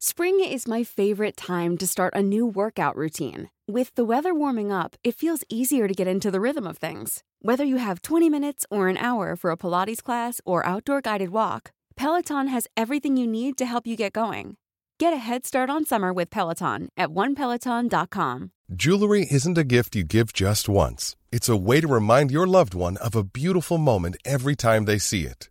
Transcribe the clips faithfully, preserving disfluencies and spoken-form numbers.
Spring is my favorite time to start a new workout routine. With the weather warming up, it feels easier to get into the rhythm of things. Whether you have twenty minutes or an hour for a Pilates class or outdoor guided walk, Peloton has everything you need to help you get going. Get a head start on summer with Peloton at one peloton dot com. Jewelry isn't a gift you give just once. It's a way to remind your loved one of a beautiful moment every time they see it.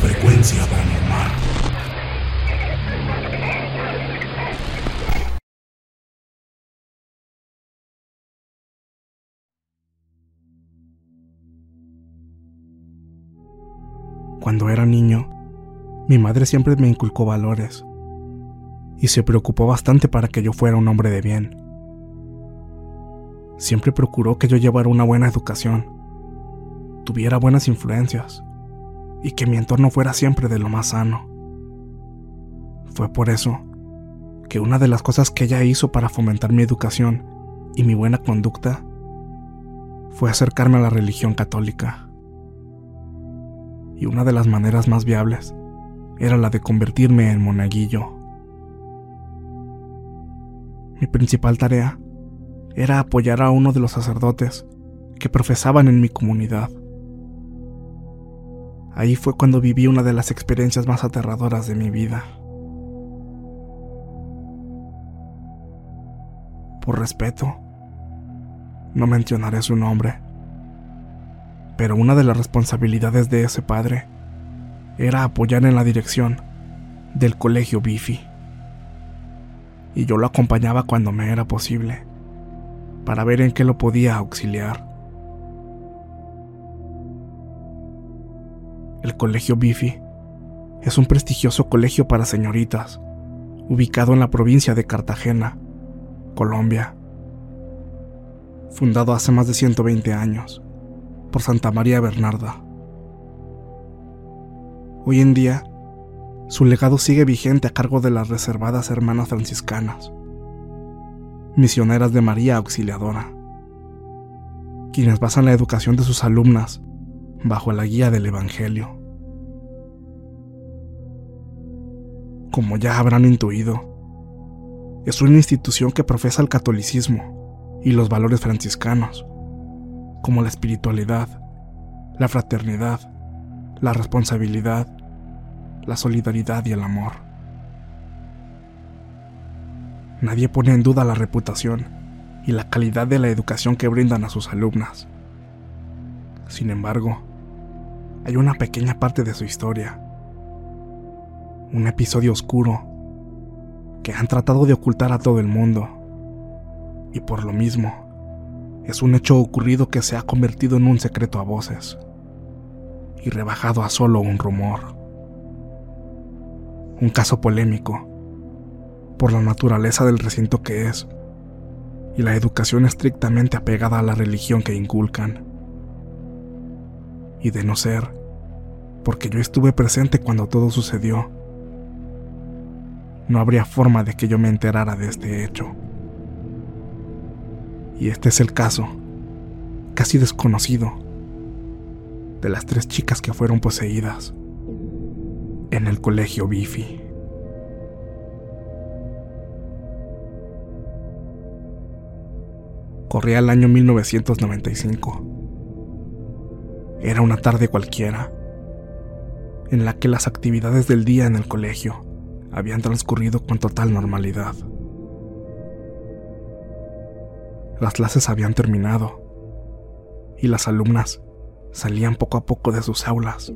Frecuencia Paranormal. Cuando era niño, mi madre siempre me inculcó valores y se preocupó bastante para que yo fuera un hombre de bien. Siempre procuró que yo llevara una buena educación, tuviera buenas influencias y que mi entorno fuera siempre de lo más sano. Fue por eso que una de las cosas que ella hizo para fomentar mi educación y mi buena conducta fue acercarme a la religión católica. Y una de las maneras más viables era la de convertirme en monaguillo. Mi principal tarea era apoyar a uno de los sacerdotes que profesaban en mi comunidad. Ahí fue cuando viví una de las experiencias más aterradoras de mi vida. Por respeto, no mencionaré su nombre, pero una de las responsabilidades de ese padre era apoyar en la dirección del Colegio Biffi, y yo lo acompañaba cuando me era posible, para ver en qué lo podía auxiliar. El Colegio Biffi es un prestigioso colegio para señoritas, ubicado en la provincia de Cartagena, Colombia, fundado hace más de ciento veinte años por Santa María Bernarda. Hoy en día, su legado sigue vigente a cargo de las reservadas hermanas franciscanas, misioneras de María Auxiliadora, quienes basan la educación de sus alumnas bajo la guía del Evangelio. Como ya habrán intuido, es una institución que profesa el catolicismo y los valores franciscanos, como la espiritualidad, la fraternidad, la responsabilidad, la solidaridad y el amor. Nadie pone en duda la reputación y la calidad de la educación que brindan a sus alumnas. Sin embargo, hay una pequeña parte de su historia, un episodio oscuro que han tratado de ocultar a todo el mundo, y por lo mismo, es un hecho ocurrido que se ha convertido en un secreto a voces y rebajado a solo un rumor. Un caso polémico, por la naturaleza del recinto que es, y la educación estrictamente apegada a la religión que inculcan. Y de no ser, porque yo estuve presente cuando todo sucedió, no habría forma de que yo me enterara de este hecho. Y este es el caso, casi desconocido, de las tres chicas que fueron poseídas en el Colegio Biffi. Corría el año mil novecientos noventa y cinco. Era una tarde cualquiera, en la que las actividades del día en el colegio habían transcurrido con total normalidad. las clases habían terminado y las alumnas salían poco a poco de sus aulas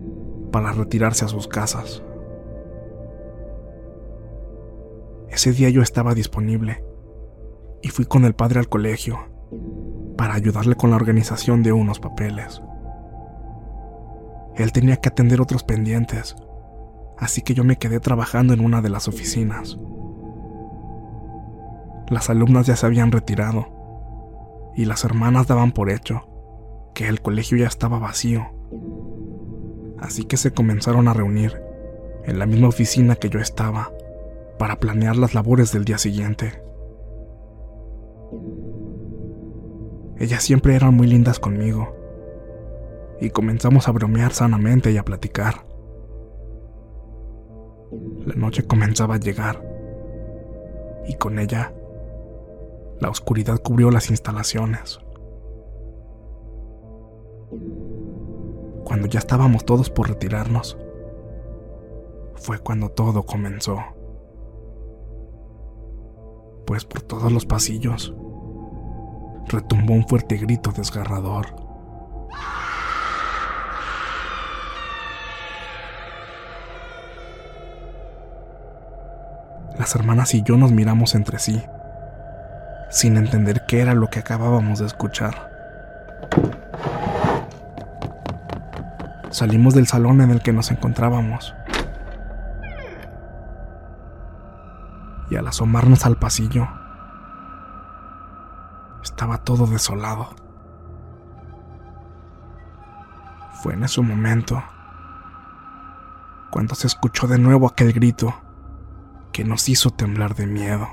para retirarse a sus casas. Ese día yo estaba disponible y fui con el padre al colegio para ayudarle con la organización de unos papeles. Él tenía que atender otros pendientes, así que yo me quedé trabajando en una de las oficinas. Las alumnas ya se habían retirado y las hermanas daban por hecho que el colegio ya estaba vacío, así que se comenzaron a reunir en la misma oficina que yo estaba para planear las labores del día siguiente. Ellas siempre eran muy lindas conmigo y comenzamos a bromear sanamente y a platicar. La noche comenzaba a llegar y con ella la oscuridad cubrió las instalaciones. Cuando ya estábamos todos por retirarnos, fue cuando todo comenzó. Pues por todos los pasillos retumbó un fuerte grito desgarrador. Las hermanas y yo nos miramos entre sí, sin entender qué era lo que acabábamos de escuchar. Salimos del salón en el que nos encontrábamos, y al asomarnos al pasillo, estaba todo desolado. Fue en ese momento cuando se escuchó de nuevo aquel grito que nos hizo temblar de miedo.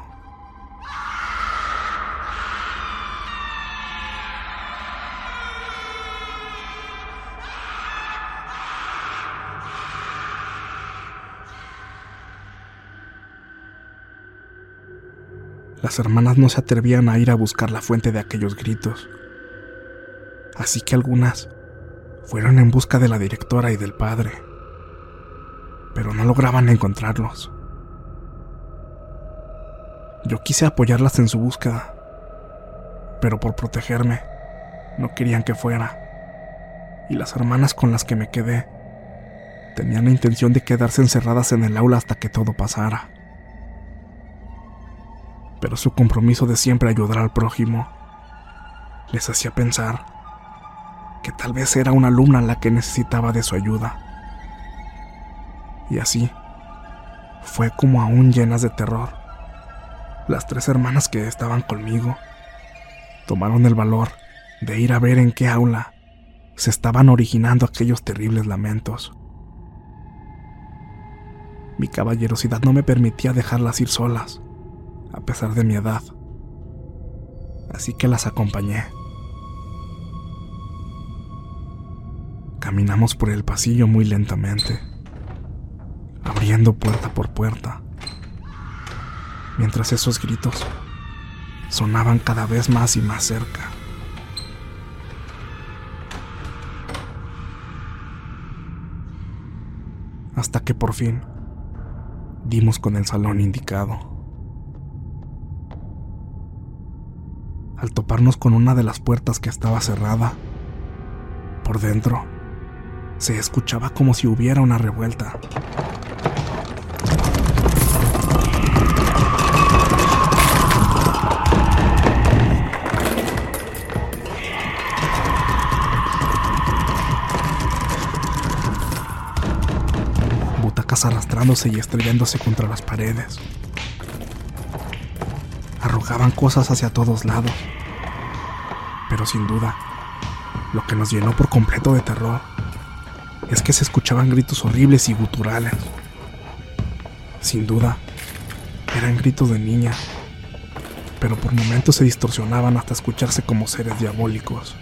Las hermanas no se atrevían a ir a buscar la fuente de aquellos gritos, así que algunas fueron en busca de la directora y del padre, pero no lograban encontrarlos. Yo quise apoyarlas en su búsqueda, pero por protegerme no querían que fuera, y las hermanas con las que me quedé tenían la intención de quedarse encerradas en el aula hasta que todo pasara. Pero su compromiso de siempre ayudar al prójimo les hacía pensar que tal vez era una alumna la que necesitaba de su ayuda. Y así fue como, aún llenas de terror, las tres hermanas que estaban conmigo tomaron el valor de ir a ver en qué aula se estaban originando aquellos terribles lamentos. Mi caballerosidad no me permitía dejarlas ir solas, a pesar de mi edad, así que las acompañé. Caminamos por el pasillo muy lentamente, abriendo puerta por puerta, mientras esos gritos sonaban cada vez más y más cerca. Hasta que por fin dimos con el salón indicado. Al toparnos con una de las puertas que estaba cerrada por dentro, se escuchaba como si hubiera una revuelta. Butacas arrastrándose y estrellándose contra las paredes. Arrojaban cosas hacia todos lados, pero sin duda, lo que nos llenó por completo de terror es que se escuchaban gritos horribles y guturales. Sin duda, eran gritos de niña, pero por momentos se distorsionaban hasta escucharse como seres diabólicos.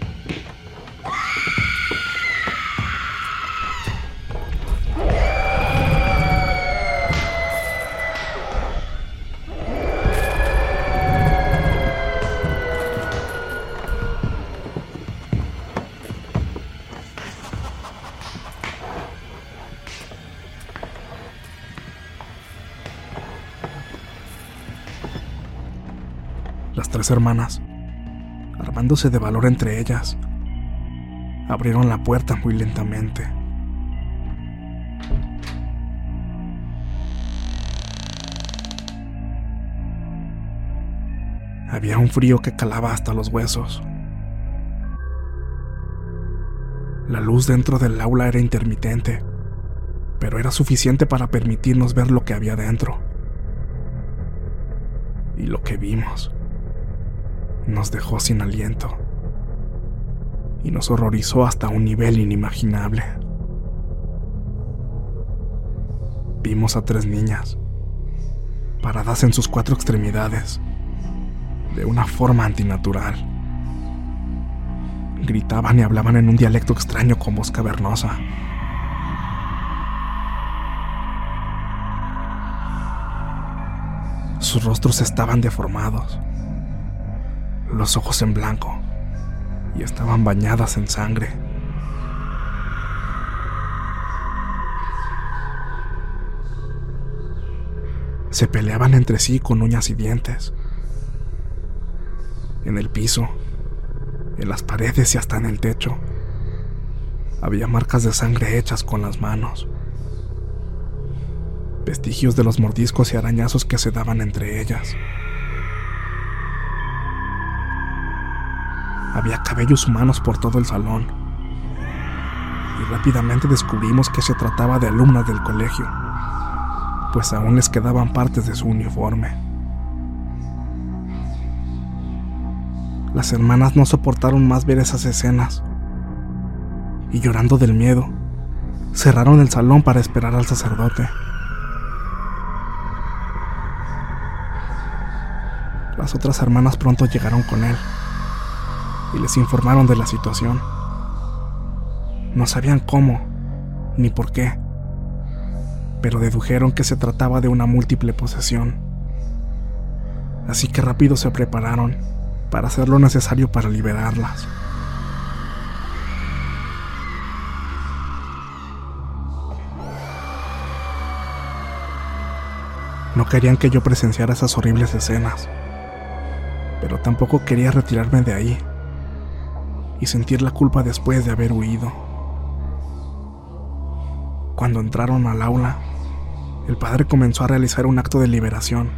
Las tres hermanas armándose de valor entre ellas. Abrieron la puerta muy lentamente. Había un frío que calaba hasta los huesos. La luz dentro del aula era intermitente, pero era suficiente para permitirnos ver lo que había dentro. Y lo que vimos nos dejó sin aliento y nos horrorizó hasta un nivel inimaginable. Vimos a tres niñas, paradas en sus cuatro extremidades, de una forma antinatural. Gritaban y hablaban en un dialecto extraño con voz cavernosa. Sus rostros estaban deformados, los ojos en blanco, y estaban bañadas en sangre. Se peleaban entre sí con uñas y dientes, en el piso, en las paredes y hasta en el techo. Había marcas de sangre hechas con las manos, vestigios de los mordiscos y arañazos que se daban entre ellas. Había cabellos humanos por todo el salón, y rápidamente descubrimos que se trataba de alumnas del colegio, pues aún les quedaban partes de su uniforme. Las hermanas no soportaron más ver esas escenas, y llorando del miedo, cerraron el salón para esperar al sacerdote. Las otras hermanas pronto llegaron con él y les informaron de la situación. No sabían cómo ni por qué, pero dedujeron que se trataba de una múltiple posesión. Así que rápido se prepararon para hacer lo necesario para liberarlas. No querían que yo presenciara esas horribles escenas, pero tampoco quería retirarme de ahí y sentir la culpa después de haber huido. Cuando entraron al aula, el padre comenzó a realizar un acto de liberación.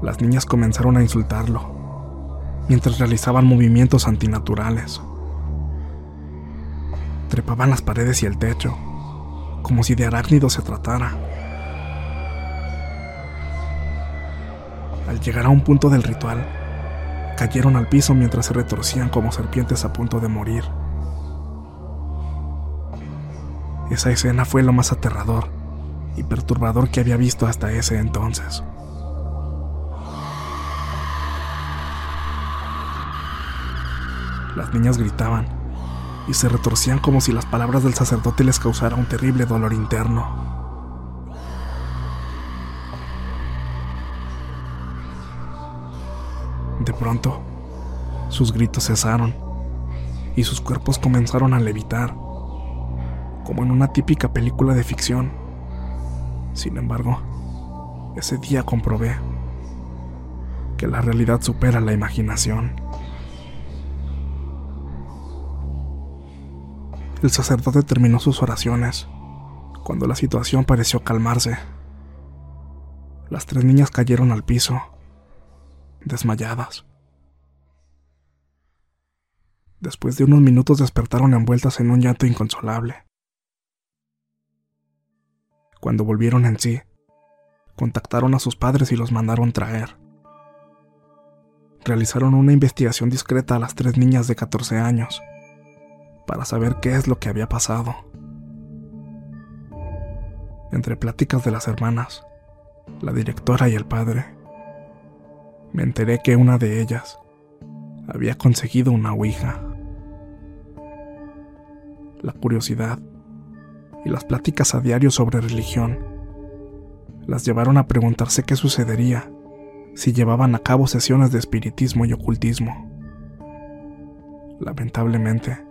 Las niñas comenzaron a insultarlo, mientras realizaban movimientos antinaturales. Trepaban las paredes y el techo, como si de arácnidos se tratara. Al llegar a un punto del ritual, cayeron al piso mientras se retorcían como serpientes a punto de morir. Esa escena fue lo más aterrador y perturbador que había visto hasta ese entonces. Las niñas gritaban y se retorcían como si las palabras del sacerdote les causara un terrible dolor interno. De pronto, sus gritos cesaron y sus cuerpos comenzaron a levitar, como en una típica película de ficción. Sin embargo, ese día comprobé que la realidad supera la imaginación. El sacerdote terminó sus oraciones cuando la situación pareció calmarse. Las tres niñas cayeron al piso, desmayadas. Después de unos minutos despertaron envueltas en un llanto inconsolable. Cuando volvieron en sí, contactaron a sus padres y los mandaron traer. Realizaron una investigación discreta a las tres niñas de catorce años para saber qué es lo que había pasado. Entre pláticas de las hermanas, la directora y el padre, me enteré que una de ellas había conseguido una ouija. La curiosidad y las pláticas a diario sobre religión las llevaron a preguntarse qué sucedería si llevaban a cabo sesiones de espiritismo y ocultismo. Lamentablemente,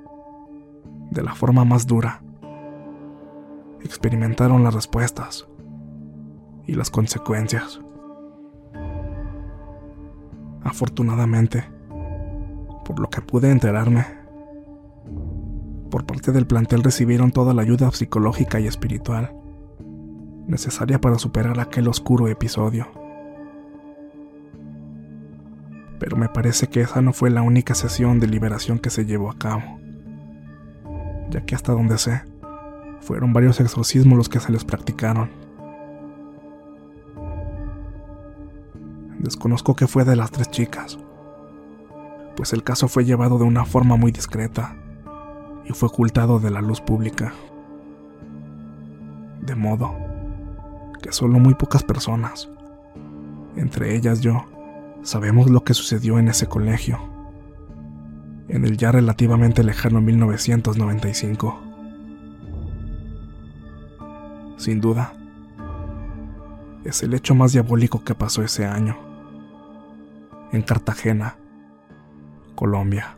de la forma más dura, experimentaron las respuestas y las consecuencias. Afortunadamente, por lo que pude enterarme. Por parte del plantel recibieron toda la ayuda psicológica y espiritual necesaria para superar aquel oscuro episodio. Pero me parece que esa no fue la única sesión de liberación que se llevó a cabo, ya que hasta donde sé, fueron varios exorcismos los que se les practicaron. Desconozco qué fue de las tres chicas, pues el caso fue llevado de una forma muy discreta y fue ocultado de la luz pública, de modo que solo muy pocas personas, entre ellas yo, sabemos lo que sucedió en ese colegio, en el ya relativamente lejano mil novecientos noventa y cinco. Sin duda, es el hecho más diabólico que pasó ese año, en Cartagena, Colombia.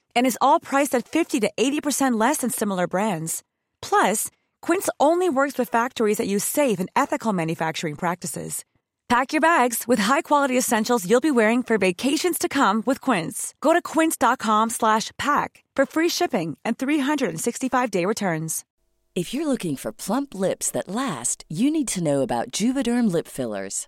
And is all priced at fifty to eighty percent less than similar brands. Plus, Quince only works with factories that use safe and ethical manufacturing practices. Pack your bags with high-quality essentials you'll be wearing for vacations to come with Quince. Go to quince dot com slash pack for free shipping and three sixty-five day returns. If you're looking for plump lips that last, you need to know about Juvederm lip fillers.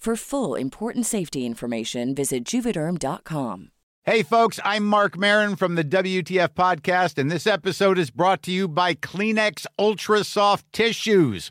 For full, important safety information, visit Juvederm dot com. Hey, folks, I'm Mark Maron from the W T F Podcast, and this episode is brought to you by Kleenex Ultra Soft Tissues,